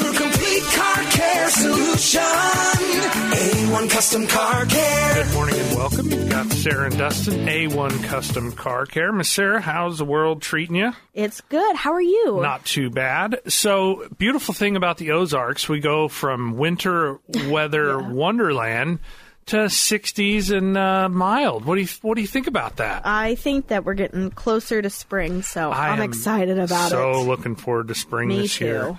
Your complete car care solution. A1 Custom Car Care. Good morning and welcome. You've got Sarah and Dustin, A1 Custom Car Care. Miss Sarah, how's the world treating you? It's good. How are you? Not too bad. So, beautiful thing about the Ozarks, we go from winter weather wonderland to 60s and mild. What do you think about that? I think that we're getting closer to spring, so I'm excited about it. So looking forward to spring this year.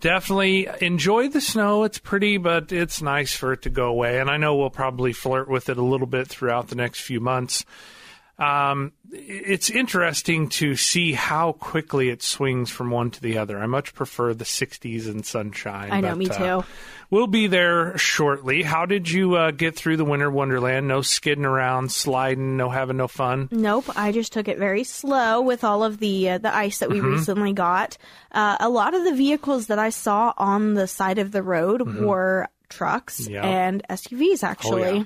Definitely enjoy the snow. It's pretty, but it's nice for it to go away. And I know we'll probably flirt with it a little bit throughout the next few months. It's interesting to see how quickly it swings from one to the other. I much prefer the 60s and sunshine. I know, but, me too. We'll be there shortly. How did you get through the winter wonderland? No skidding around, sliding, no having no fun? Nope. I just took it very slow with all of the ice that we recently got. A lot of the vehicles that I saw on the side of the road were trucks and SUVs, actually. Oh, yeah.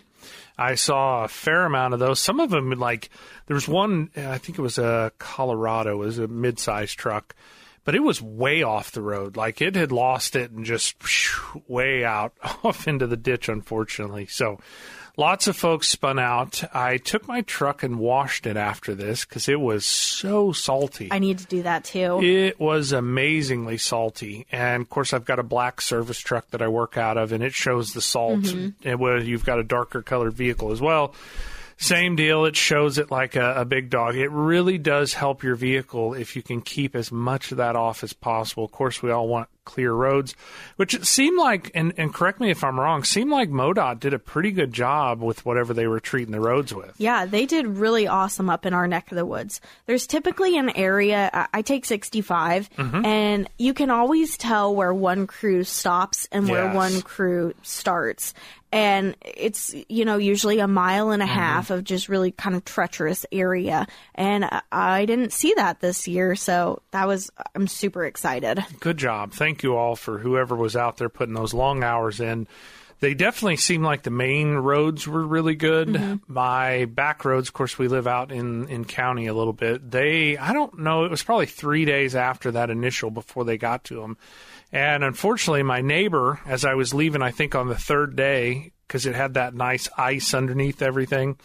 I saw a fair amount of those. Some of them, like, there was one, I think it was a Colorado, it was a mid-sized truck, but it was way off the road. Like, it had lost it and just way out off into the ditch, unfortunately. So, lots of folks spun out. I took my truck and washed it after this because it was so salty. I need to do that, too. It was amazingly salty. And, of course, I've got a black service truck that I work out of, and it shows the salt. And whether you've got a darker colored vehicle as well. Same deal. It shows it like a big dog. It really does help your vehicle if you can keep as much of that off as possible. Of course, we all want clear roads, which it seemed like, and correct me if I'm wrong, seemed like MODOT did a pretty good job with whatever they were treating the roads with. Yeah, they did really awesome up in our neck of the woods. There's typically an area, I take 65, and you can always tell where one crew stops and where one crew starts. And it's, you know, usually a mile and a half of just really kind of treacherous area. And I didn't see that this year, so I'm super excited. Good job. Thank you all for whoever was out there putting those long hours in. They definitely seemed like the main roads were really good. My back roads, of course, we live out in county a little bit. I don't know, it was probably 3 days after that initial before they got to them. And unfortunately, my neighbor, as I was leaving, I think on the third day, because it had that nice ice underneath everything,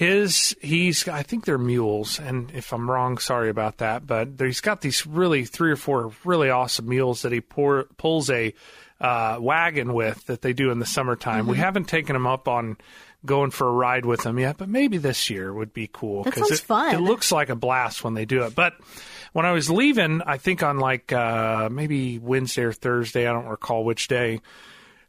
I think they're mules, and if I'm wrong, sorry about that, but he's got these really 3 or 4 really awesome mules that he pulls a wagon with that they do in the summertime. We haven't taken them up on going for a ride with them yet, but maybe this year would be cool. That sounds fun. It looks like a blast when they do it. But when I was leaving, I think on like maybe Wednesday or Thursday, I don't recall which day,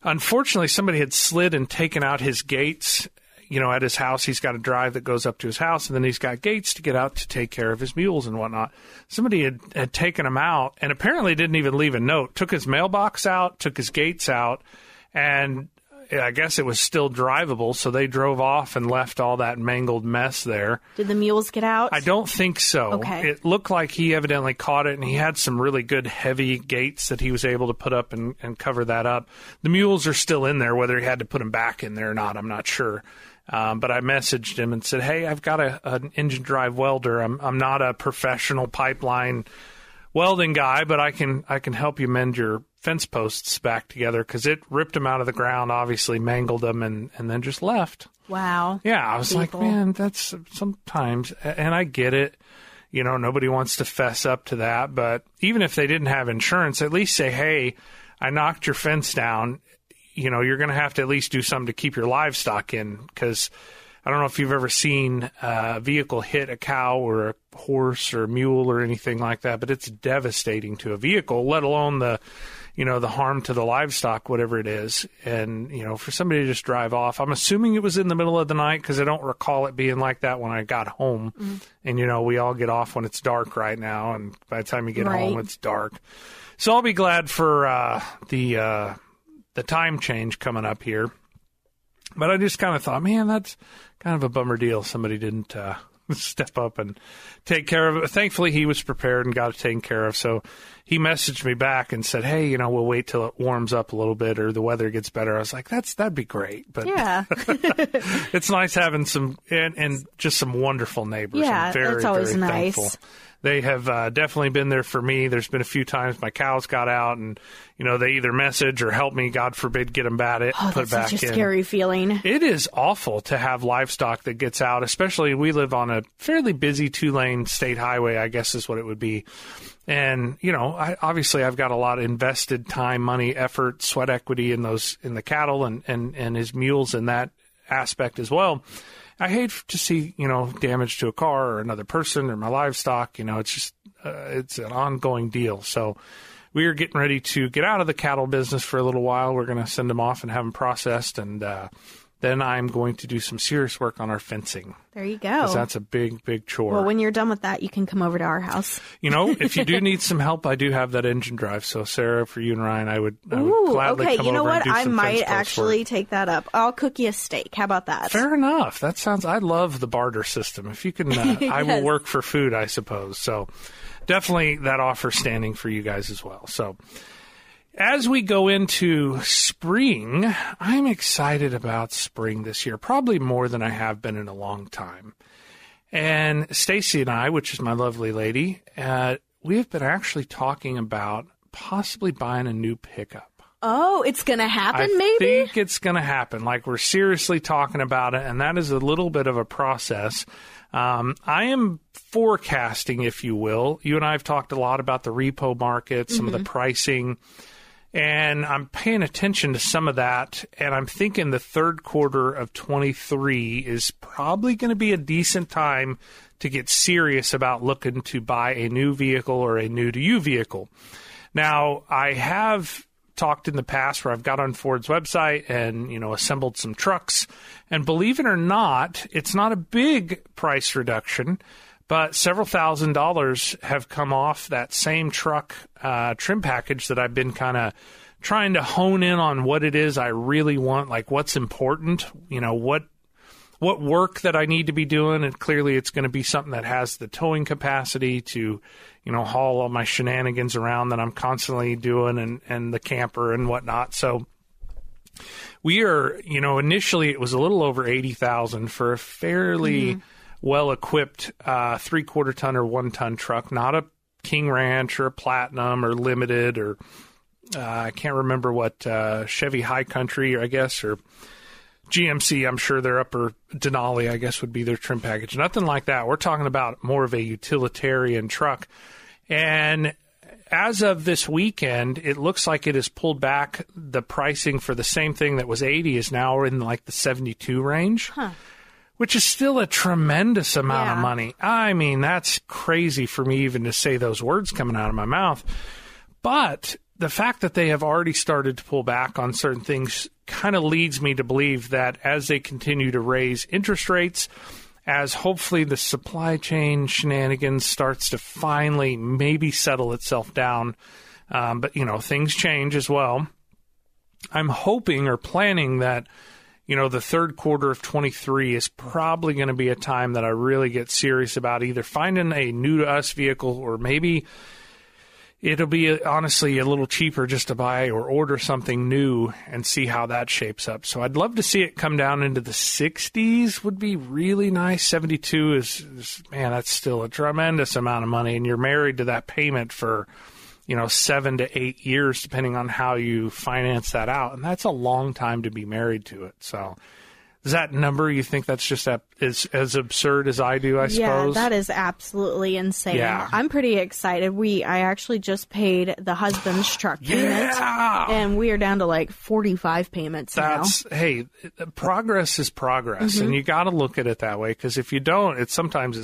unfortunately somebody had slid and taken out his gates. You know, at his house, he's got a drive that goes up to his house, and then he's got gates to get out to take care of his mules and whatnot. Somebody had taken him out and apparently didn't even leave a note. Took his mailbox out, took his gates out, and I guess it was still drivable, so they drove off and left all that mangled mess there. Did the mules get out? I don't think so. Okay. It looked like he evidently caught it, and he had some really good heavy gates that he was able to put up and cover that up. The mules are still in there, whether he had to put them back in there or not, I'm not sure. But I messaged him and said, hey, I've got an engine drive welder. I'm not a professional pipeline welding guy, but I can help you mend your fence posts back together, because it ripped them out of the ground, obviously mangled them, and then just left. Wow. Yeah, I was like, man, that's sometimes, and I get it. You know, nobody wants to fess up to that, but even if they didn't have insurance, at least say, hey, I knocked your fence down. You know, you're going to have to at least do something to keep your livestock in, because I don't know if you've ever seen a vehicle hit a cow or a horse or a mule or anything like that, but it's devastating to a vehicle, let alone the harm to the livestock, whatever it is. And, you know, for somebody to just drive off, I'm assuming it was in the middle of the night, because I don't recall it being like that when I got home. And, you know, we all get off when it's dark right now, and by the time you get home, it's dark. So I'll be glad for the time change coming up here. But I just kind of thought, man, that's kind of a bummer deal. Somebody didn't step up and take care of it. But thankfully, he was prepared and got it taken care of. So he messaged me back and said, hey, you know, we'll wait till it warms up a little bit or the weather gets better. I was like, that'd be great. But yeah, it's nice having some and just some wonderful neighbors. Yeah, I'm very, that's always very nice. Thankful they have definitely been there for me. There's been a few times my cows got out, and you know, they either message or help me, God forbid, get them back in. Oh, that's such a scary feeling. It is awful to have livestock that gets out, especially we live on a fairly busy two-lane state highway, I guess is what it would be. And, you know, obviously I've got a lot of invested time, money, effort, sweat equity in the cattle and his mules in that aspect as well. I hate to see, you know, damage to a car or another person or my livestock. You know, it's just, it's an ongoing deal. So we are getting ready to get out of the cattle business for a little while. We're going to send them off and have them processed. And then I'm going to do some serious work on our fencing. There you go. Because that's a big, big chore. Well, when you're done with that, you can come over to our house. You know, if you do need some help, I do have that engine drive. So, Sarah, for you and Ryan, I would gladly come over and do some fence post work. Okay, you know what? I might actually take that up. I'll cook you a steak. How about that? Fair enough. That sounds... I love the barter system. If you can... yes. I will work for food, I suppose. So, definitely that offer standing for you guys as well. So... as we go into spring, I'm excited about spring this year, probably more than I have been in a long time. And Stacy and I, which is my lovely lady, we have been actually talking about possibly buying a new pickup. Oh, it's going to happen, maybe? I think it's going to happen. Like, we're seriously talking about it, and that is a little bit of a process. I am forecasting, if you will. You and I have talked a lot about the repo market, some of the pricing. And I'm paying attention to some of that, and I'm thinking the third quarter of 23 is probably going to be a decent time to get serious about looking to buy a new vehicle or a new-to-you vehicle. Now, I have talked in the past where I've got on Ford's website and, you know, assembled some trucks. And believe it or not, it's not a big price reduction, but several $1,000s have come off that same truck trim package that I've been kind of trying to hone in on what it is I really want, like what's important, you know, what work that I need to be doing. And clearly it's going to be something that has the towing capacity to, you know, haul all my shenanigans around that I'm constantly doing and the camper and whatnot. So we are, you know, initially it was a little over $80,000 for a fairly... well-equipped three-quarter ton or one-ton truck, not a King Ranch or a Platinum or Limited or I can't remember what Chevy High Country, I guess, or GMC, I'm sure their upper Denali, I guess, would be their trim package. Nothing like that. We're talking about more of a utilitarian truck. And as of this weekend, it looks like it has pulled back. The pricing for the same thing that was $80,000 is now in like the $72,000 range. Huh. Which is still a tremendous amount of money. I mean, that's crazy for me even to say those words coming out of my mouth. But the fact that they have already started to pull back on certain things kind of leads me to believe that as they continue to raise interest rates, as hopefully the supply chain shenanigans starts to finally maybe settle itself down, but, you know, things change as well. I'm hoping or planning that, you know, the third quarter of 23 is probably going to be a time that I really get serious about either finding a new-to-us vehicle or maybe it'll be, honestly, a little cheaper just to buy or order something new and see how that shapes up. So I'd love to see it come down into the 60s would be really nice. 72 is man, that's still a tremendous amount of money, and you're married to that payment for, you know, 7 to 8 years, depending on how you finance that out. And that's a long time to be married to it. So is that number, you think that's just as absurd as I do, I suppose? Yeah, that is absolutely insane. Yeah. I'm pretty excited. I actually just paid the husband's truck payment, and we are down to like 45 payments now. Hey, progress is progress, and you got to look at it that way, because if you don't, it's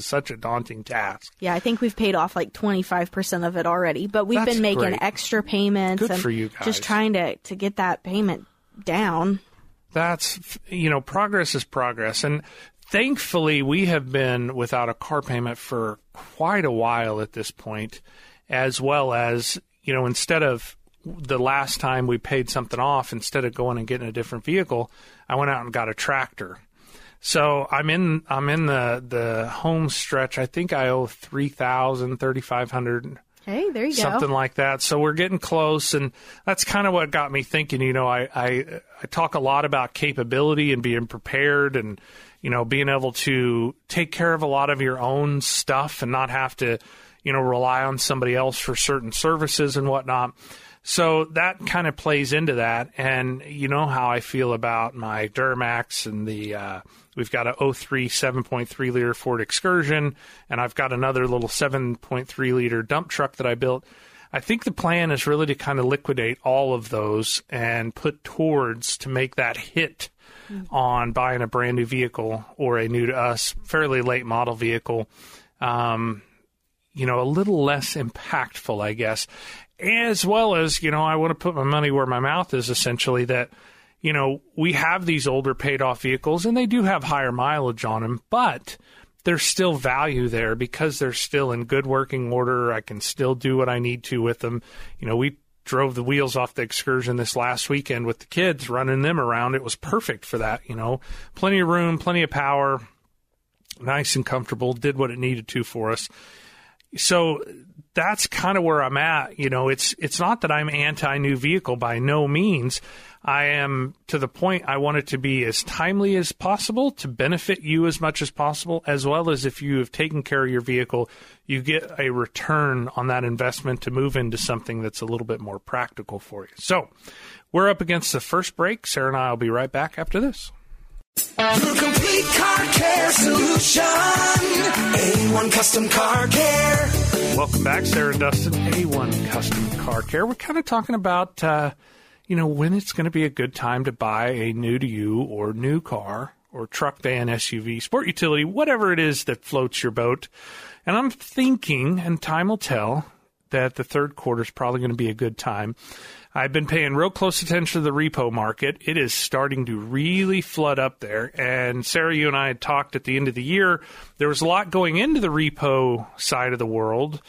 such a daunting task. Yeah, I think we've paid off like 25% of it already, but we've been making extra payments and for you guys. Just trying to get that payment down. That's, you know, progress is progress. And thankfully, we have been without a car payment for quite a while at this point, as well as, you know, instead of the last time we paid something off, instead of going and getting a different vehicle, I went out and got a tractor. So I'm in the home stretch. I think I owe $3,000, $3,500. Hey, there you go. Something like that. So we're getting close, and that's kind of what got me thinking. You know, I talk a lot about capability and being prepared and, you know, being able to take care of a lot of your own stuff and not have to, you know, rely on somebody else for certain services and whatnot. So that kind of plays into that. And you know how I feel about my Duramax and the, we've got a 03 7.3 liter Ford Excursion, and I've got another little 7.3 liter dump truck that I built. I think the plan is really to kind of liquidate all of those and put towards to make that hit on buying a brand new vehicle or a new to us, fairly late model vehicle, you know, a little less impactful, I guess, as well as, you know, I want to put my money where my mouth is, essentially, that, you know, we have these older paid off vehicles and they do have higher mileage on them, but there's still value there because they're still in good working order. I can still do what I need to with them. You know, we drove the wheels off the Excursion this last weekend with the kids, running them around. It was perfect for that, you know. Plenty of room, plenty of power, nice and comfortable, did what it needed to for us. So that's kind of where I'm at. You know, it's not that I'm anti-new vehicle by no means. I am to the point I want it to be as timely as possible to benefit you as much as possible, as well as if you have taken care of your vehicle, you get a return on that investment to move into something that's a little bit more practical for you. So we're up against the first break. Sarah and I will be right back after this. For complete car care solution, A1 Custom Car Care. Welcome back, Sarah and Dustin, A1 Custom Car Care. We're kind of talking about, you know, when it's going to be a good time to buy a new to you or new car or truck, van, SUV, sport utility, whatever it is that floats your boat. And I'm thinking, and time will tell, that the third quarter is probably going to be a good time. I've been paying real close attention to the repo market. It is starting to really flood up there. And Sarah, you and I had talked at the end of the year. There was a lot going into the repo side of the world,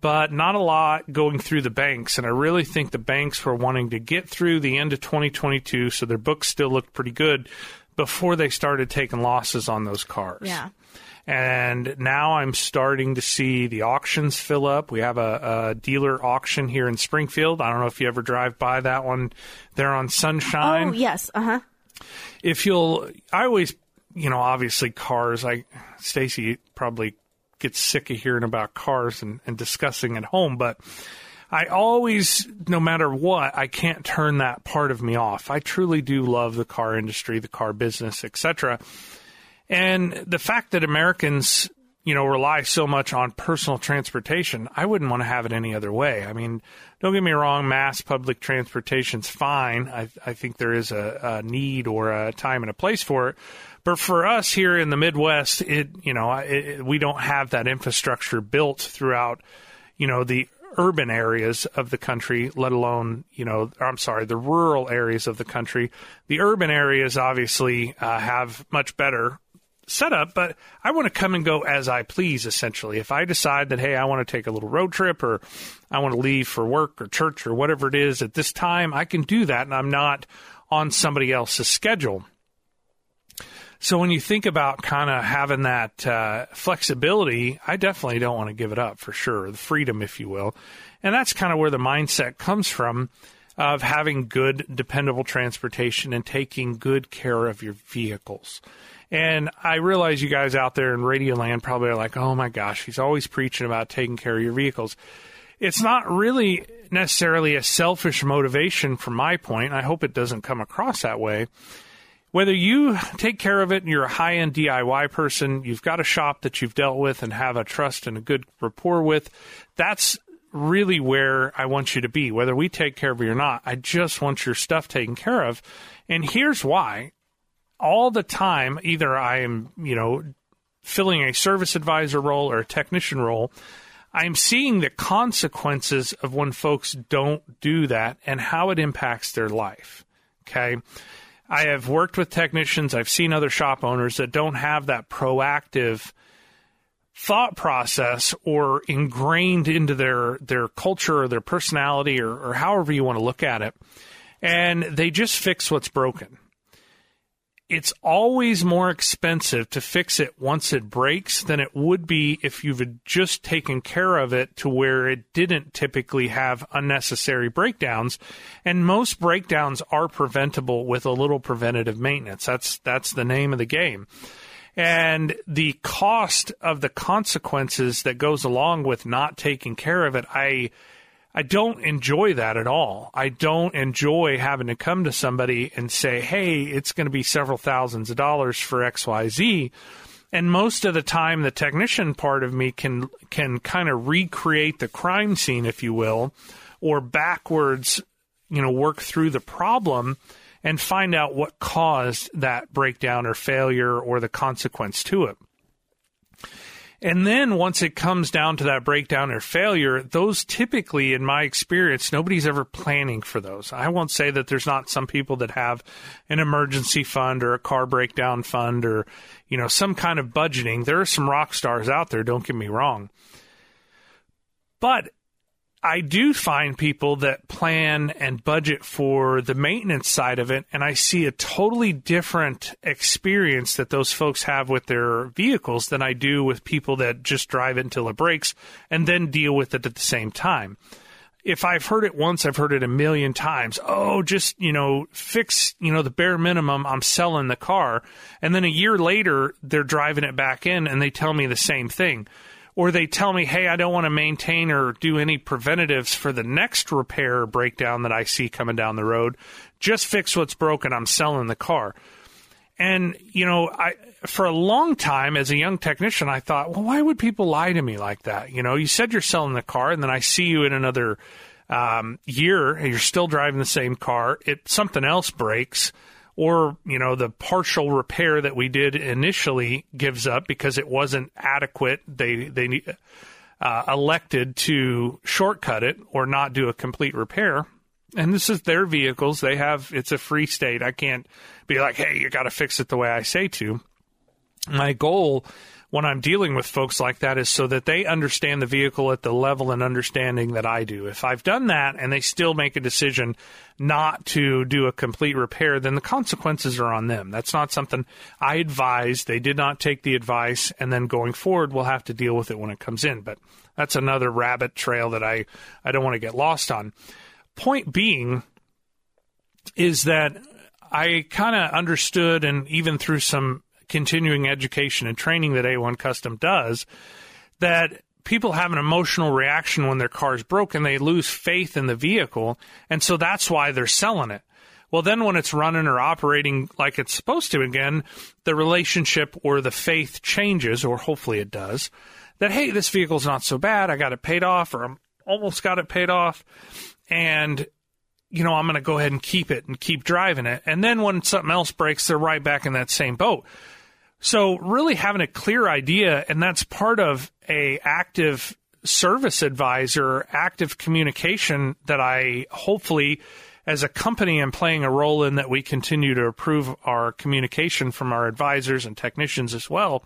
but not a lot going through the banks. And I really think the banks were wanting to get through the end of 2022, so their books still looked pretty good before they started taking losses on those cars. Yeah. And now I'm starting to see the auctions fill up. We have a dealer auction here in Springfield. I don't know if you ever drive by that one there on Sunshine. Oh, yes. Uh-huh. I always, you know, obviously cars, like Stacy probably gets sick of hearing about cars and discussing at home, but I always, no matter what, I can't turn that part of me off. I truly do love the car industry, the car business, etc. And the fact that Americans, you know, rely so much on personal transportation, I wouldn't want to have it any other way. I mean, don't get me wrong, mass public transportation's fine. I think there is a need or a time and a place for it. But for us here in the Midwest, we don't have that infrastructure built throughout, you know, the urban areas of the country, let alone, the rural areas of the country. The urban areas obviously have much better setup, but I want to come and go as I please, essentially. If I decide that, hey, I want to take a little road trip or I want to leave for work or church or whatever it is at this time, I can do that, and I'm not on somebody else's schedule. So when you think about kind of having that flexibility, I definitely don't want to give it up, for sure, the freedom, if you will. And that's kind of where the mindset comes from of having good, dependable transportation and taking good care of your vehicles. And I realize you guys out there in Radio Land probably are like, oh, my gosh, he's always preaching about taking care of your vehicles. It's not really necessarily a selfish motivation from my point. I hope it doesn't come across that way. Whether you take care of it and you're a high-end DIY person, you've got a shop that you've dealt with and have a trust and a good rapport with, that's really where I want you to be, whether we take care of you or not. I just want your stuff taken care of. And here's why. All the time, either I am, filling a service advisor role or a technician role, I'm seeing the consequences of when folks don't do that and how it impacts their life, okay? I have worked with technicians. I've seen other shop owners that don't have that proactive thought process or ingrained into their culture or their personality or however you want to look at it. And they just fix what's broken. It's always more expensive to fix it once it breaks than it would be if you've just taken care of it to where it didn't typically have unnecessary breakdowns. And most breakdowns are preventable with a little preventative maintenance. That's the name of the game. And the cost of the consequences that goes along with not taking care of it, I don't enjoy that at all. I don't enjoy having to come to somebody and say, hey, it's going to be several thousands of dollars for XYZ. And most of the time, the technician part of me can kind of recreate the crime scene, if you will, or backwards, you know, work through the problem and find out what caused that breakdown or failure or the consequence to it. And then once it comes down to that breakdown or failure, those typically, in my experience, nobody's ever planning for those. I won't say that there's not some people that have an emergency fund or a car breakdown fund or, you know, some kind of budgeting. There are some rock stars out there, don't get me wrong. But I do find people that plan and budget for the maintenance side of it, and I see a totally different experience that those folks have with their vehicles than I do with people that just drive it until it breaks and then deal with it at the same time. If I've heard it once, I've heard it a million times. Oh, just, you know, fix, you know, the bare minimum. I'm selling the car. And then a year later, they're driving it back in and they tell me the same thing. Or they tell me, hey, I don't want to maintain or do any preventatives for the next repair or breakdown that I see coming down the road. Just fix what's broken. I'm selling the car. And, you know, for a long time as a young technician, I thought, well, why would people lie to me like that? You know, you said you're selling the car, and then I see you in another year, and you're still driving the same car. Something else breaks. Or, you know, the partial repair that we did initially gives up because it wasn't adequate. They elected to shortcut it or not do a complete repair. And this is their vehicles. It's a free state. I can't be like, hey, you got to fix it the way I say to. My goal when I'm dealing with folks like that is so that they understand the vehicle at the level and understanding that I do. If I've done that and they still make a decision not to do a complete repair, then the consequences are on them. That's not something I advise. They did not take the advice, and then going forward, we'll have to deal with it when it comes in. But that's another rabbit trail that I don't want to get lost on. Point being is that I kind of understood, and even through some continuing education and training that A1 Custom does, that people have an emotional reaction when their car's broken. They lose faith in the vehicle, and so that's why they're selling it. Well, then when it's running or operating like it's supposed to again, the relationship or the faith changes, or hopefully it does, that, hey, this vehicle's not so bad. I got it paid off, or I'm almost got it paid off, and you know, I'm going to go ahead and keep it and keep driving it. And then when something else breaks, they're right back in that same boat. So really having a clear idea, and that's part of an active service advisor, active communication that I hopefully as a company am playing a role in, that we continue to improve our communication from our advisors and technicians as well.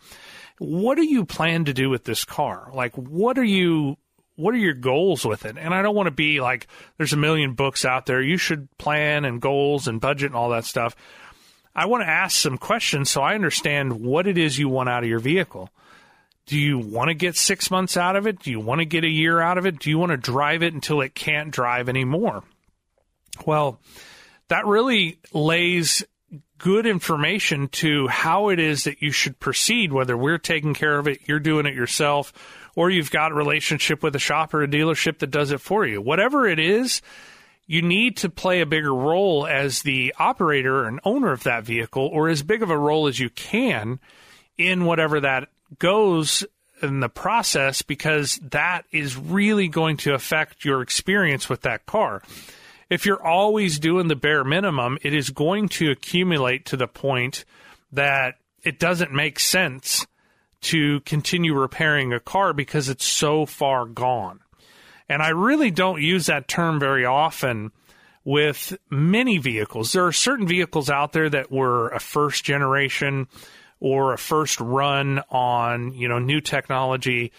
What do you plan to do with this car? Like, what are your goals with it? And I don't want to be like, there's a million books out there. You should plan and goals and budget and all that stuff. I want to ask some questions so I understand what it is you want out of your vehicle. Do you want to get 6 months out of it? Do you want to get a year out of it? Do you want to drive it until it can't drive anymore? Well, that really lays good information to how it is that you should proceed, whether we're taking care of it, you're doing it yourself, or you've got a relationship with a shop or a dealership that does it for you. Whatever it is, you need to play a bigger role as the operator and owner of that vehicle, or as big of a role as you can in whatever that goes in the process, because that is really going to affect your experience with that car. If you're always doing the bare minimum, it is going to accumulate to the point that it doesn't make sense to continue repairing a car because it's so far gone. And I really don't use that term very often with many vehicles. There are certain vehicles out there that were a first generation or a first run on, you know, new technology.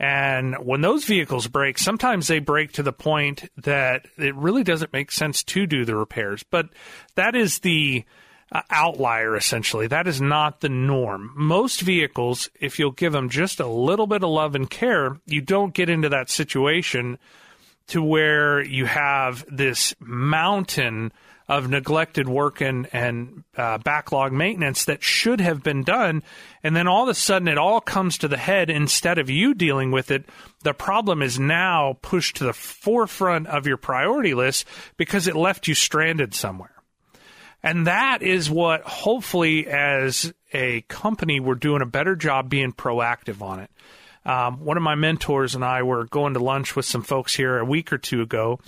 And when those vehicles break, sometimes they break to the point that it really doesn't make sense to do the repairs. But that is the outlier, essentially. That is not the norm. Most vehicles, if you'll give them just a little bit of love and care, you don't get into that situation to where you have this mountain of neglected work and backlog maintenance that should have been done. And then all of a sudden it all comes to the head instead of you dealing with it. The problem is now pushed to the forefront of your priority list because it left you stranded somewhere. And that is what hopefully as a company, we're doing a better job being proactive on it. One of my mentors and I were going to lunch with some folks here a week or two ago,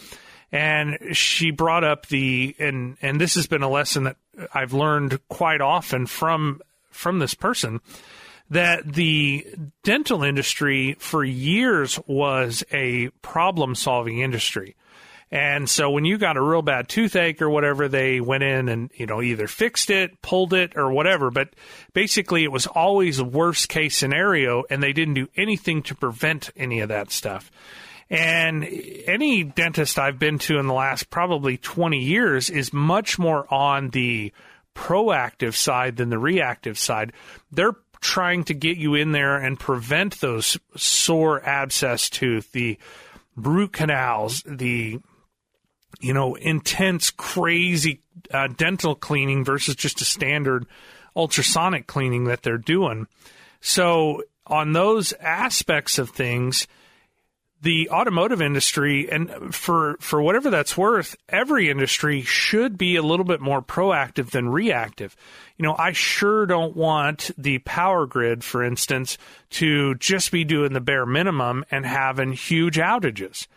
and she brought up and this has been a lesson that I've learned quite often from this person, that the dental industry for years was a problem-solving industry. And so when you got a real bad toothache or whatever, they went in and, either fixed it, pulled it or whatever. But basically it was always the worst case scenario, and they didn't do anything to prevent any of that stuff. And any dentist I've been to in the last probably 20 years is much more on the proactive side than the reactive side. They're trying to get you in there and prevent those sore abscess tooth, the root canals, the intense, crazy dental cleaning versus just a standard ultrasonic cleaning that they're doing. So on those aspects of things, the automotive industry, and for whatever that's worth, every industry should be a little bit more proactive than reactive. I sure don't want the power grid, for instance, to just be doing the bare minimum and having huge outages.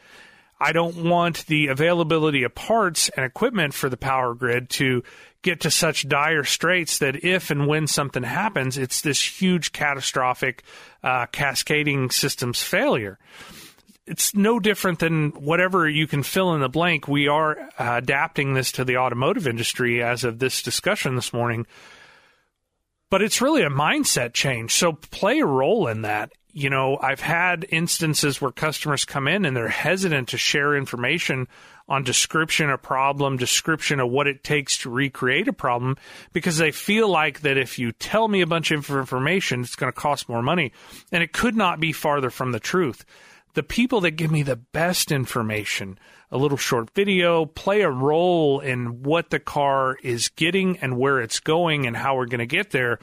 I don't want the availability of parts and equipment for the power grid to get to such dire straits that if and when something happens, it's this huge catastrophic cascading systems failure. It's no different than whatever you can fill in the blank. We are adapting this to the automotive industry as of this discussion this morning. But it's really a mindset change. So play a role in that. I've had instances where customers come in and they're hesitant to share information on description of problem, description of what it takes to recreate a problem, because they feel like that if you tell me a bunch of information, it's going to cost more money. And it could not be farther from the truth. The people that give me the best information, a little short video, play a role in what the car is getting and where it's going and how we're going to get there.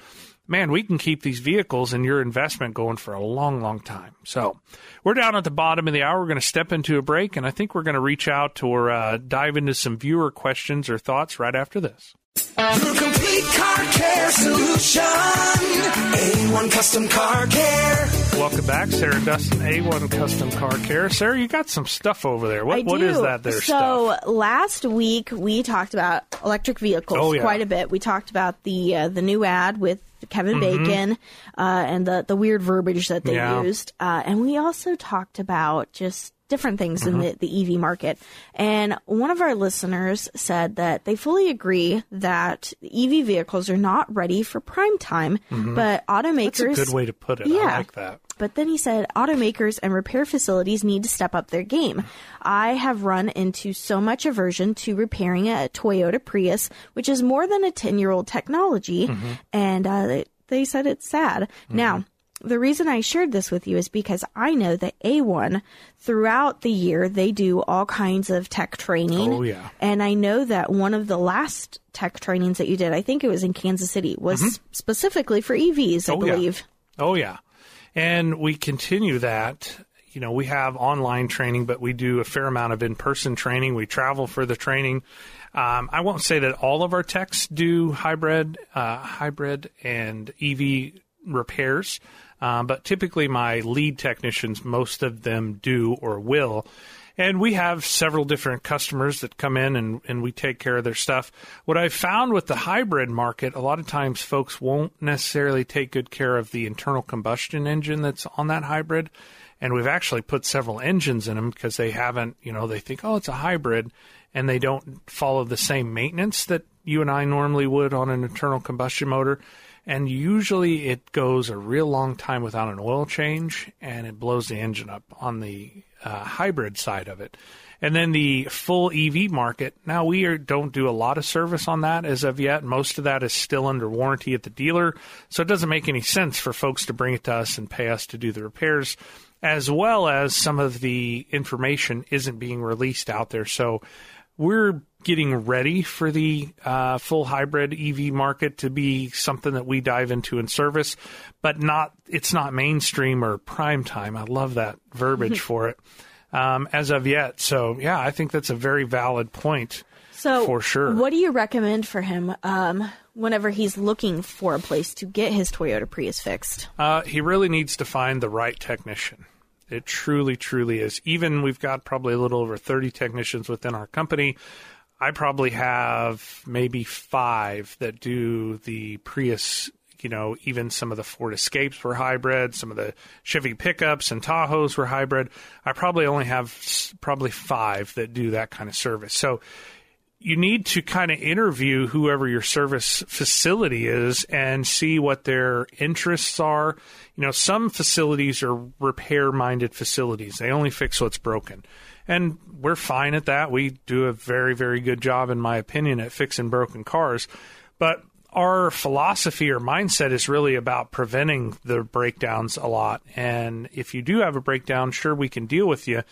Man, we can keep these vehicles and your investment going for a long, long time. So we're down at the bottom of the hour. We're going to step into a break, and I think we're going to reach out or dive into some viewer questions or thoughts right after this. Your complete car care solution, A1 Custom Car Care. Welcome back, Sarah Dustin, A1 Custom Car Care. Sarah, you got some stuff over there. What is that there? So last week we talked about electric vehicles quite a bit. We talked about the new ad with Kevin Bacon and the weird verbiage that they used. And we also talked about just different things in the EV market. And one of our listeners said that they fully agree that EV vehicles are not ready for prime time, but automakers... That's a good way to put it. Yeah, I like that. But then he said, automakers and repair facilities need to step up their game. I have run into so much aversion to repairing a Toyota Prius, which is more than a 10-year-old technology. And they said it's sad. Now, the reason I shared this with you is because I know that A1, throughout the year, they do all kinds of tech training. And I know that one of the last tech trainings that you did, I think it was in Kansas City, was specifically for EVs, I believe. And we continue that. We have online training, but we do a fair amount of in-person training. We travel for the training. I won't say that all of our techs do hybrid and EV repairs. But typically my lead technicians, most of them do or will. And we have several different customers that come in and we take care of their stuff. What I've found with the hybrid market, a lot of times folks won't necessarily take good care of the internal combustion engine that's on that hybrid. And we've actually put several engines in them because they haven't, they think, it's a hybrid, and they don't follow the same maintenance that you and I normally would on an internal combustion motor. And usually it goes a real long time without an oil change, and it blows the engine up on the hybrid side of it. And then the full EV market, now don't do a lot of service on that as of yet. Most of that is still under warranty at the dealer, so it doesn't make any sense for folks to bring it to us and pay us to do the repairs, as well as some of the information isn't being released out there. So we're getting ready for the full hybrid EV market to be something that we dive into and service, but not it's not mainstream or prime time. I love that verbiage for it as of yet. So, yeah, I think that's a very valid point. So for sure. What do you recommend for him whenever he's looking for a place to get his Toyota Prius fixed? He really needs to find the right technician. It truly, truly is. Even we've got probably a little over 30 technicians within our company. I probably have maybe 5 that do the Prius, you know, even some of the Ford Escapes were hybrid. Some of the Chevy pickups and Tahoes were hybrid. I probably only have probably 5 that do that kind of service. So you need to kind of interview whoever your service facility is and see what their interests are. You know, some facilities are repair-minded facilities. They only fix what's broken. And we're fine at that. We do a very, very good job, in my opinion, at fixing broken cars. But our philosophy or mindset is really about preventing the breakdowns a lot. And if you do have a breakdown, sure, we can deal with you,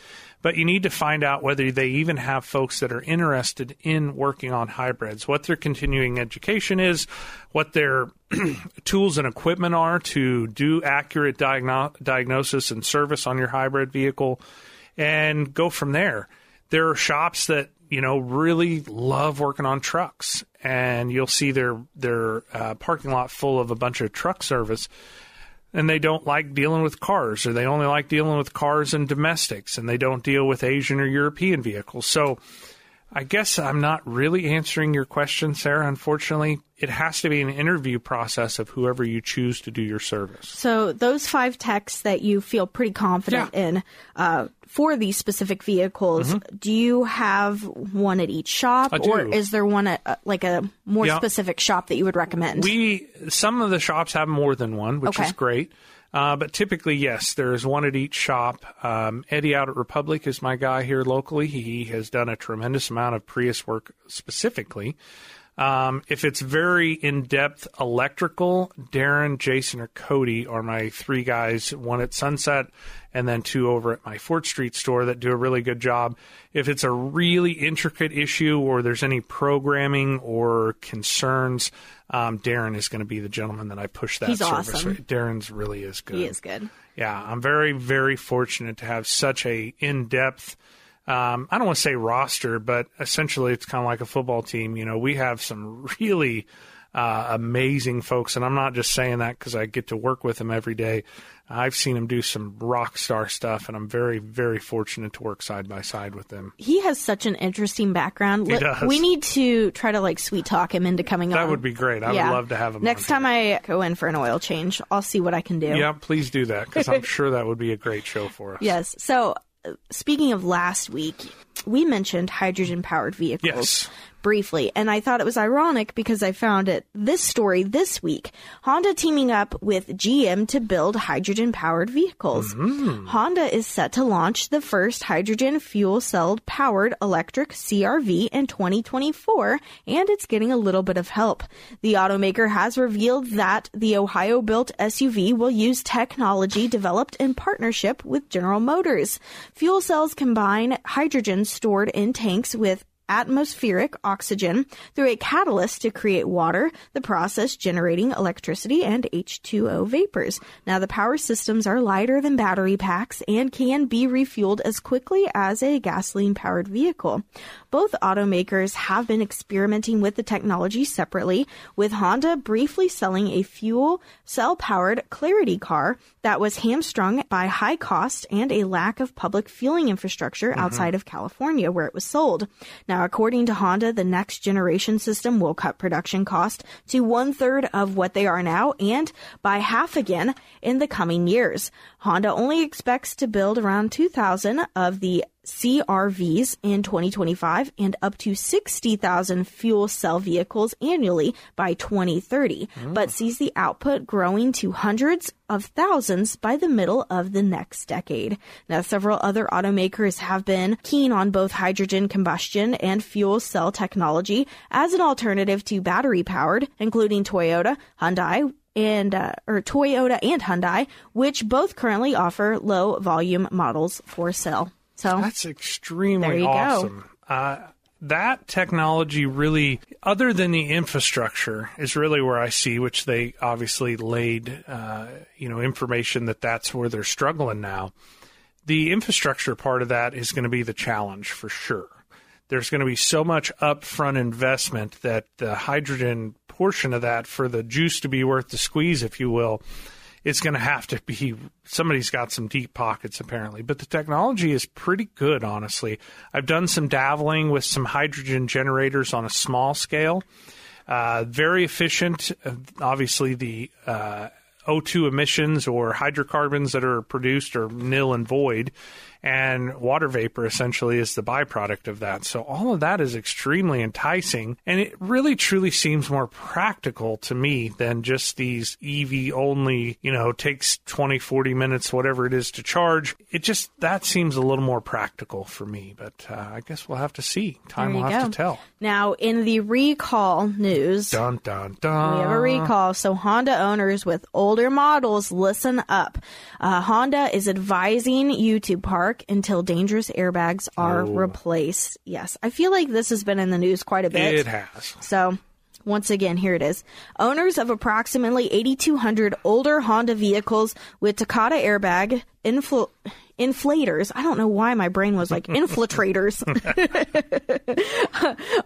but you need to find out whether they even have folks that are interested in working on hybrids, what their continuing education is, what their tools and equipment are to do accurate diagnosis and service on your hybrid vehicle, and go from there. There are shops that, you know, really love working on trucks, and you'll see their parking lot full of a bunch of truck service, and they don't like dealing with cars, or they only like dealing with cars and domestics, and they don't deal with Asian or European vehicles. So I guess I'm not really answering your question, Sarah, unfortunately. It has to be an interview process of whoever you choose to do your service. So those 5 techs that you feel pretty confident in for these specific vehicles, do you have one at each shop? I do. Or is there one at like a more specific shop that you would recommend? Some of the shops have more than one, which is great. But typically, yes, there is one at each shop. Eddie out at Republic is my guy here locally. He has done a tremendous amount of Prius work specifically. If it's very in-depth electrical, Darren, Jason, or Cody are my 3 guys, one at Sunset and then 2 over at my 4th Street store that do a really good job. If it's a really intricate issue or there's any programming or concerns, Darren is going to be the gentleman that I push that service. Awesome. Darren's really is good. He is good. Yeah, I'm very, very fortunate to have such a in-depth, I don't want to say roster, but essentially it's kind of like a football team. You know, we have some really amazing folks, and I'm not just saying that because I get to work with them every day. I've seen him do some rock star stuff, and I'm very, very fortunate to work side by side with him. He has such an interesting background. He does. We need to try to like sweet talk him into coming on. That would be great. I would love to have him. Next time I go in for an oil change, I'll see what I can do. Yeah, please do that, because I'm sure that would be a great show for us. Yes. So speaking of last week, we mentioned hydrogen-powered vehicles briefly, and I thought it was ironic because I found this story this week. Honda teaming up with GM to build hydrogen-powered vehicles. Honda is set to launch the first hydrogen fuel cell-powered electric CR-V in 2024, and it's getting a little bit of help. The automaker has revealed that the Ohio-built SUV will use technology developed in partnership with General Motors. Fuel cells combine hydrogen stored in tanks with atmospheric oxygen through a catalyst to create water, the process generating electricity and H2O vapors. Now, the power systems are lighter than battery packs and can be refueled as quickly as a gasoline-powered vehicle. Both automakers have been experimenting with the technology separately, with Honda briefly selling a fuel cell-powered Clarity car that was hamstrung by high cost and a lack of public fueling infrastructure outside of California where it was sold. Now, according to Honda, the next generation system will cut production cost to 1/3 of what they are now and by half again in the coming years. Honda only expects to build around 2,000 of the CR-Vs in 2025 and up to 60,000 fuel cell vehicles annually by 2030, but sees the output growing to hundreds of thousands by the middle of the next decade. Now, several other automakers have been keen on both hydrogen combustion and fuel cell technology as an alternative to battery-powered, including Toyota and Hyundai, which both currently offer low-volume models for sale. So that's extremely awesome. that technology really, other than the infrastructure, is really where I see, which they obviously laid, information that's where they're struggling now. The infrastructure part of that is going to be the challenge for sure. There's going to be so much upfront investment that the hydrogen portion of that, for the juice to be worth the squeeze, if you will, it's going to have to be, somebody's got some deep pockets apparently, but the technology is pretty good, honestly. I've done some dabbling with some hydrogen generators on a small scale. Very efficient. Obviously, the O2 emissions or hydrocarbons that are produced are nil and void, and water vapor essentially is the byproduct of that. So all of that is extremely enticing, and it really truly seems more practical to me than just these EV only, takes 20, 40 minutes, whatever it is to charge. It just, that seems a little more practical for me, but I guess we'll have to see. Time will have to tell. Now, in the recall news, dun, dun, dun, we have a recall. So Honda owners with older models, listen up. Honda is advising you to park until dangerous airbags are replaced. Yes, I feel like this has been in the news quite a bit. It has. So, once again, here it is. Owners of approximately 8,200 older Honda vehicles with Takata airbag inflators. I don't know why my brain was like infiltrators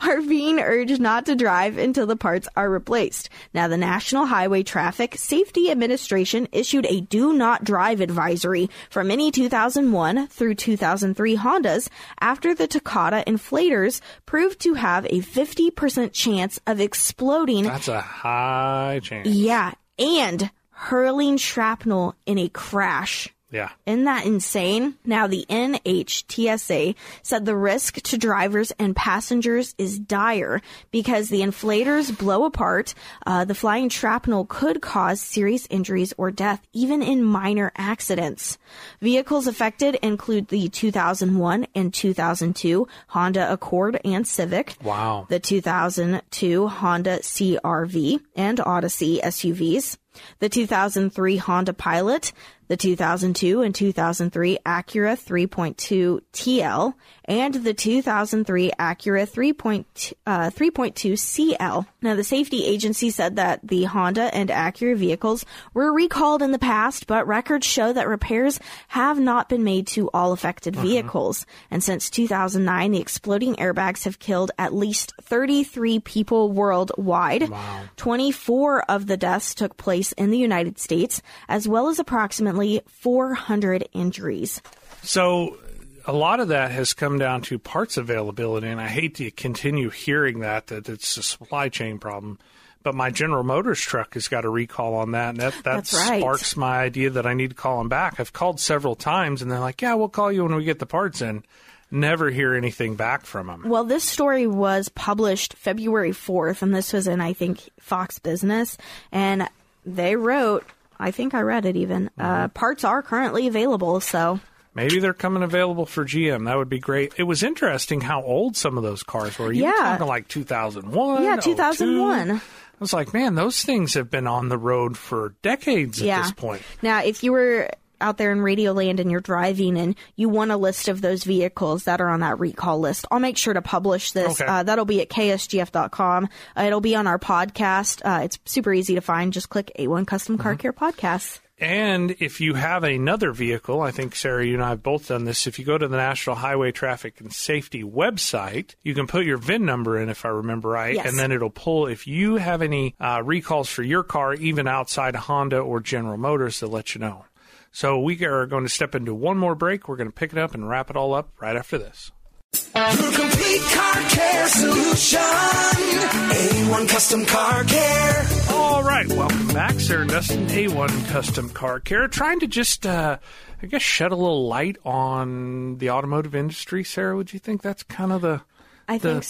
are being urged not to drive until the parts are replaced. Now, the National Highway Traffic Safety Administration issued a do not drive advisory for many 2001 through 2003 Hondas after the Takata inflators proved to have a 50% chance of exploding. That's a high chance. Yeah. And hurling shrapnel in a crash. Yeah. Isn't that insane? Now, the NHTSA said the risk to drivers and passengers is dire because the inflators blow apart. The flying shrapnel could cause serious injuries or death, even in minor accidents. Vehicles affected include the 2001 and 2002 Honda Accord and Civic. Wow. The 2002 Honda CR-V and Odyssey SUVs. The 2003 Honda Pilot, the 2002 and 2003 Acura 3.2 TL, and the 2003 Acura 3.2 CL. Now, the safety agency said that the Honda and Acura vehicles were recalled in the past, but records show that repairs have not been made to all affected vehicles. And since 2009, the exploding airbags have killed at least 33 people worldwide. Wow. 24 of the deaths took place in the United States, as well as approximately 400 injuries. So a lot of that has come down to parts availability, and I hate to continue hearing that it's a supply chain problem, but my General Motors truck has got a recall on that, and that sparks my idea that I need to call them back. I've called several times, and they're like, yeah, we'll call you when we get the parts in. Never hear anything back from them. Well, this story was published February 4th, and this was in, I think, Fox Business, and they wrote, I think I read it even, parts are currently available, so. Maybe they're coming available for GM. That would be great. It was interesting how old some of those cars were. You were talking like 2001. Yeah, 2001. 02. I was like, man, those things have been on the road for decades at this point. Now, if you were out there in Radio Land and you're driving and you want a list of those vehicles that are on that recall list, I'll make sure to publish this. Okay. That'll be at ksgf.com. It'll be on our podcast. It's super easy to find. Just click A1 Custom Car Care Podcasts. And if you have another vehicle, I think, Sarah, you and I have both done this. If you go to the National Highway Traffic and Safety website, you can put your VIN number in, if I remember right, and then it'll pull. If you have any recalls for your car, even outside Honda or General Motors, they'll let you know. So we are going to step into one more break. We're going to pick it up and wrap it all up right after this. For complete car care solution, A1 Custom Car Care. All right, welcome back, Sarah and Dustin, A1 Custom Car Care. Trying to just, shed a little light on the automotive industry. Sarah, would you think that's kind of the...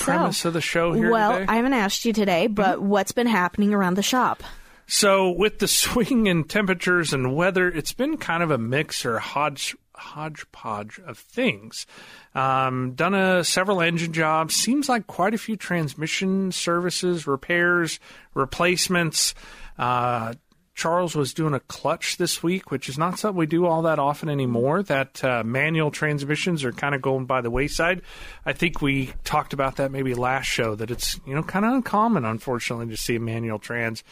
premise of the show here today? Well, I haven't asked you today, but what's been happening around the shop? So with the swing in temperatures and weather, it's been kind of a mix or hodgepodge of things. Done several engine jobs. Seems like quite a few transmission services, repairs, replacements. Charles was doing a clutch this week, which is not something we do all that often anymore, that manual transmissions are kind of going by the wayside. I think we talked about that maybe last show, that it's, you know, kind of uncommon, unfortunately, to see a manual trans.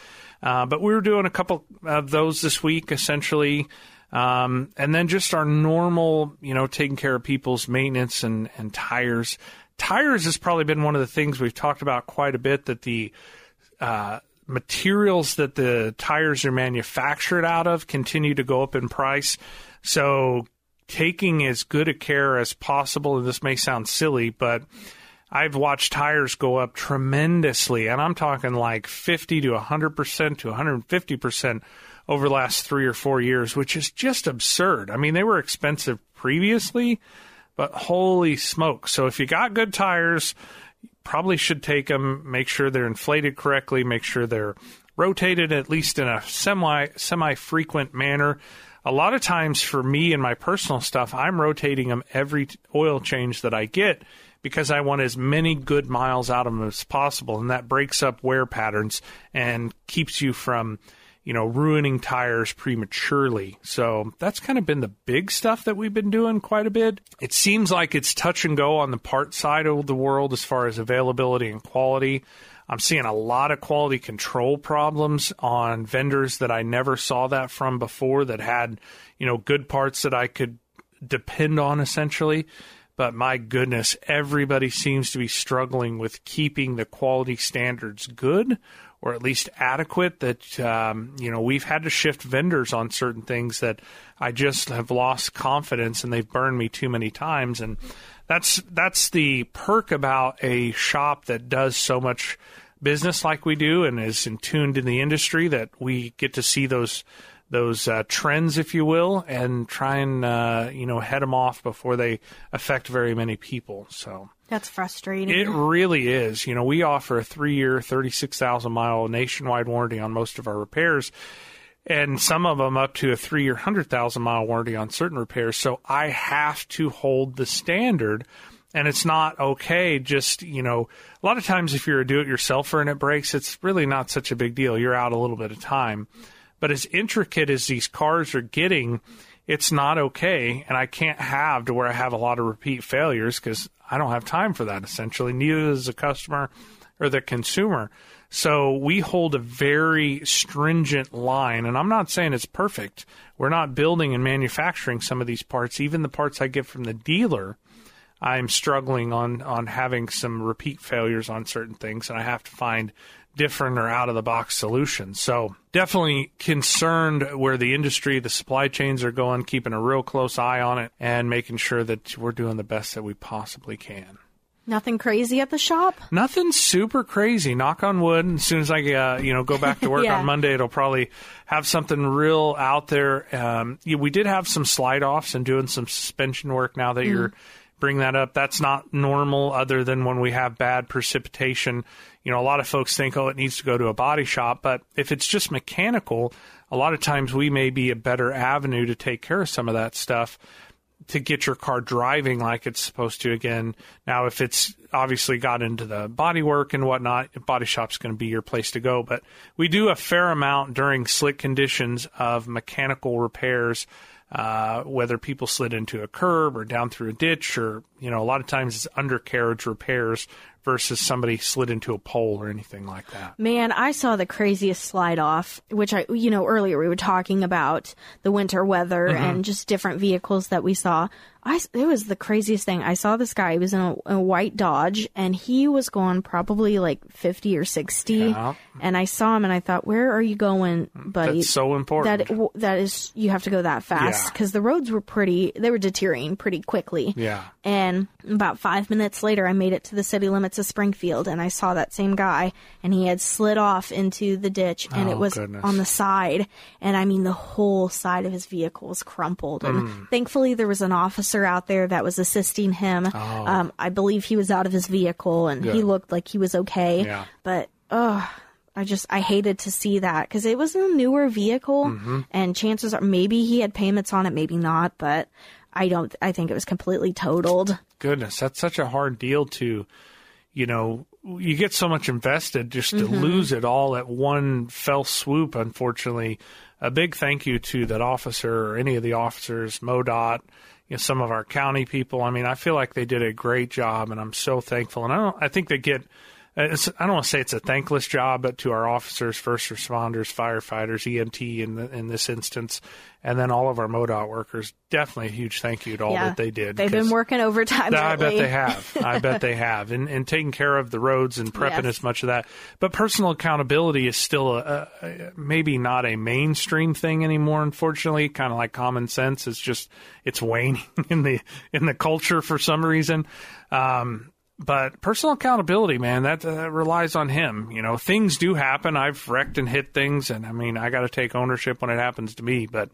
But we were doing a couple of those this week, essentially. And then just our normal, you know, taking care of people's maintenance and tires. Tires has probably been one of the things we've talked about quite a bit, that the materials that the tires are manufactured out of continue to go up in price. So taking as good a care as possible, and this may sound silly, but I've watched tires go up tremendously, and I'm talking like 50 to 100% to 150% over the last 3 or 4 years, which is just absurd. I mean, they were expensive previously, but holy smoke. So if you got good tires, probably should take them, make sure they're inflated correctly, make sure they're rotated at least in a semi-frequent manner. A lot of times for me and my personal stuff, I'm rotating them every oil change that I get because I want as many good miles out of them as possible, and that breaks up wear patterns and keeps you from, you know, ruining tires prematurely. So that's kind of been the big stuff that we've been doing quite a bit. It seems like it's touch and go on the part side of the world as far as availability and quality. I'm seeing a lot of quality control problems on vendors that I never saw that from before, that had, you know, good parts that I could depend on essentially. But my goodness, everybody seems to be struggling with keeping the quality standards good, or at least adequate, that, you know, we've had to shift vendors on certain things that I just have lost confidence, and they've burned me too many times. And that's the perk about a shop that does so much business like we do and is tuned in the industry, that we get to see those trends, if you will, and try and, you know, head them off before they affect very many people. So that's frustrating. It really is. You know, we offer a 3-year, 36,000-mile nationwide warranty on most of our repairs, and some of them up to a 3-year, 100,000-mile warranty on certain repairs. So I have to hold the standard. And it's not okay, just, you know, a lot of times if you're a do-it-yourselfer and it breaks, it's really not such a big deal. You're out a little bit of time. But as intricate as these cars are getting, it's not okay, and I can't have to where I have a lot of repeat failures because I don't have time for that, essentially, neither is the customer or the consumer. So we hold a very stringent line, and I'm not saying it's perfect. We're not building and manufacturing some of these parts. Even the parts I get from the dealer, I'm struggling on having some repeat failures on certain things, and I have to find different or out-of-the-box solutions. So definitely concerned where the industry, the supply chains are going, keeping a real close eye on it, and making sure that we're doing the best that we possibly can. Nothing crazy at the shop? Nothing super crazy. Knock on wood. As soon as I you know, go back to work on Monday, it'll probably have something real out there. We did have some slide-offs and doing some suspension work now that you're bring that up. That's not normal, other than when we have bad precipitation. You know, a lot of folks think, oh, it needs to go to a body shop. But if it's just mechanical, a lot of times we may be a better avenue to take care of some of that stuff to get your car driving like it's supposed to again. Now, if it's obviously got into the body work and whatnot, body shop's going to be your place to go. But we do a fair amount during slick conditions of mechanical repairs, whether people slid into a curb or down through a ditch, or, you know, a lot of times it's undercarriage repairs versus somebody slid into a pole or anything like that. Man, I saw the craziest slide off, which I, you know, earlier we were talking about the winter weather and just different vehicles that we saw. It was the craziest thing. I saw this guy, he was in a white Dodge, and he was going probably like 50 or 60. Yeah. And I saw him and I thought, where are you going, buddy? That's so important. That is, you have to go that fast, because the roads were they were deteriorating pretty quickly. Yeah. And about 5 minutes later, I made it to the city limits of Springfield, and I saw that same guy, and he had slid off into the ditch, and it was on the side. And I mean, the whole side of his vehicle was crumpled. And thankfully there was an officer out there that was assisting him. I believe he was out of his vehicle, and he looked like he was okay. But I hated to see that, because it was a newer vehicle, and chances are maybe he had payments on it, maybe not, but I think it was completely totaled. Goodness, that's such a hard deal to, you know, you get so much invested just to lose it all at one fell swoop, unfortunately. A big thank you to that officer or any of the officers, MODOT, you know, some of our county people. I mean, I feel like they did a great job, and I'm so thankful. And I think they get – I don't want to say it's a thankless job, but to our officers, first responders, firefighters, EMT in this instance, and then all of our MODOT workers, definitely a huge thank you to all that they did. They've been working overtime lately. I bet they have. I bet they have. And taking care of the roads and prepping as much of that. But personal accountability is still a maybe not a mainstream thing anymore, unfortunately. Kind of like common sense. It's just, it's waning in the culture for some reason. But personal accountability, man, that relies on him. You know, things do happen. I've wrecked and hit things, and, I mean, I got to take ownership when it happens to me. But,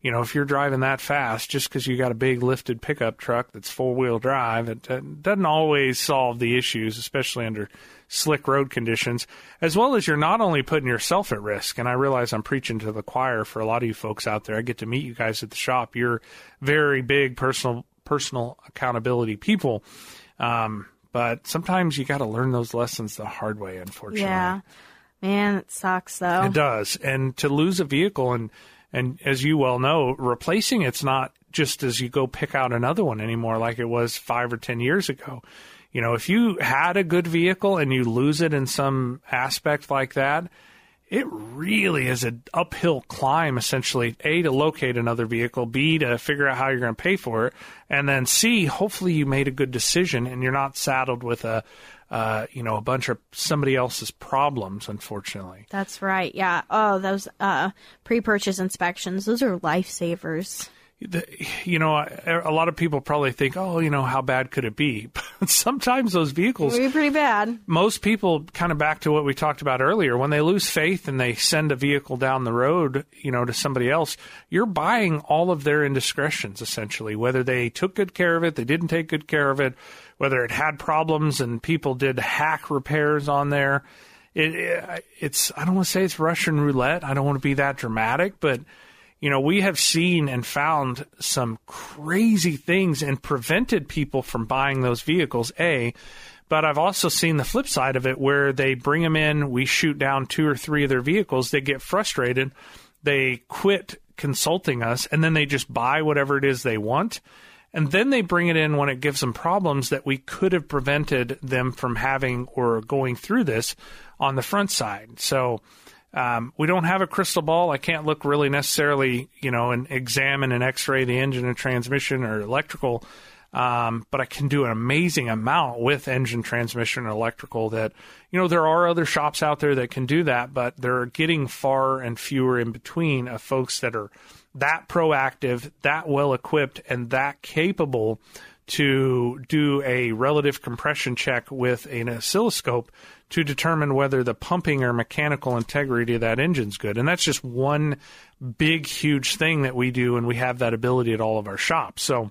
you know, if you're driving that fast, just because you got a big lifted pickup truck that's four-wheel drive, it doesn't always solve the issues, especially under slick road conditions, as well as you're not only putting yourself at risk. And I realize I'm preaching to the choir for a lot of you folks out there. I get to meet you guys at the shop. You're very big personal accountability people. But sometimes you got to learn those lessons the hard way, unfortunately. Yeah, man, it sucks though. It does. And to lose a vehicle, and as you well know, replacing it's not just as you go pick out another one anymore like it was 5 or 10 years ago. You know, if you had a good vehicle and you lose it in some aspect like that, it really is an uphill climb, essentially, A, to locate another vehicle, B, to figure out how you're going to pay for it, and then C, hopefully you made a good decision and you're not saddled with a bunch of somebody else's problems, unfortunately. That's right, yeah. Oh, those pre-purchase inspections, those are lifesavers. You know, a lot of people probably think, oh, you know, how bad could it be? But sometimes those vehicles it'll be pretty bad. Most people, kind of back to what we talked about earlier, when they lose faith and they send a vehicle down the road, you know, to somebody else, you're buying all of their indiscretions, essentially, whether they took good care of it, they didn't take good care of it, whether it had problems and people did hack repairs on there. It's I don't want to say it's Russian roulette. I don't want to be that dramatic, but you know, we have seen and found some crazy things and prevented people from buying those vehicles, A, but I've also seen the flip side of it where they bring them in, we shoot down 2 or 3 of their vehicles, they get frustrated, they quit consulting us, and then they just buy whatever it is they want. And then they bring it in when it gives them problems that we could have prevented them from having or going through this on the front side. So we don't have a crystal ball. I can't look really necessarily, you know, and examine and X-ray the engine and transmission or electrical, but I can do an amazing amount with engine, transmission, and electrical that, you know, there are other shops out there that can do that, but they're getting far and fewer in between of folks that are that proactive, that well-equipped, and that capable to do a relative compression check with an oscilloscope to determine whether the pumping or mechanical integrity of that engine's good. And that's just one big, huge thing that we do, and we have that ability at all of our shops. So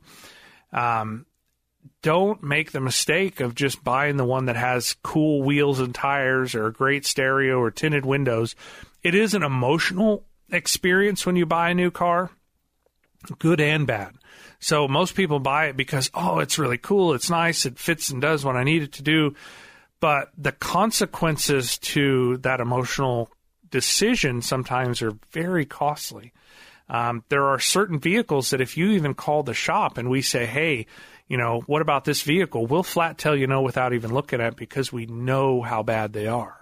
don't make the mistake of just buying the one that has cool wheels and tires or a great stereo or tinted windows. It is an emotional experience when you buy a new car, good and bad. So most people buy it because, oh, it's really cool, it's nice, it fits and does what I need it to do. But the consequences to that emotional decision sometimes are very costly. There are certain vehicles that if you even call the shop and we say, hey, you know, what about this vehicle? We'll flat tell you no without even looking at it because we know how bad they are.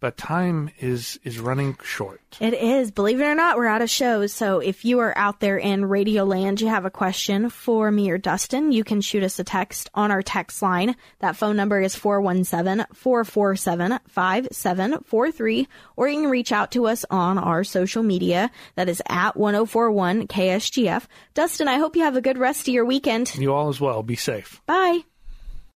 But time is running short. It is. Believe it or not, we're out of shows. So if you are out there in Radio Land, you have a question for me or Dustin, you can shoot us a text on our text line. That phone number is 417-447-5743. Or you can reach out to us on our social media. That is at 1041 KSGF. Dustin, I hope you have a good rest of your weekend. You all as well. Be safe. Bye.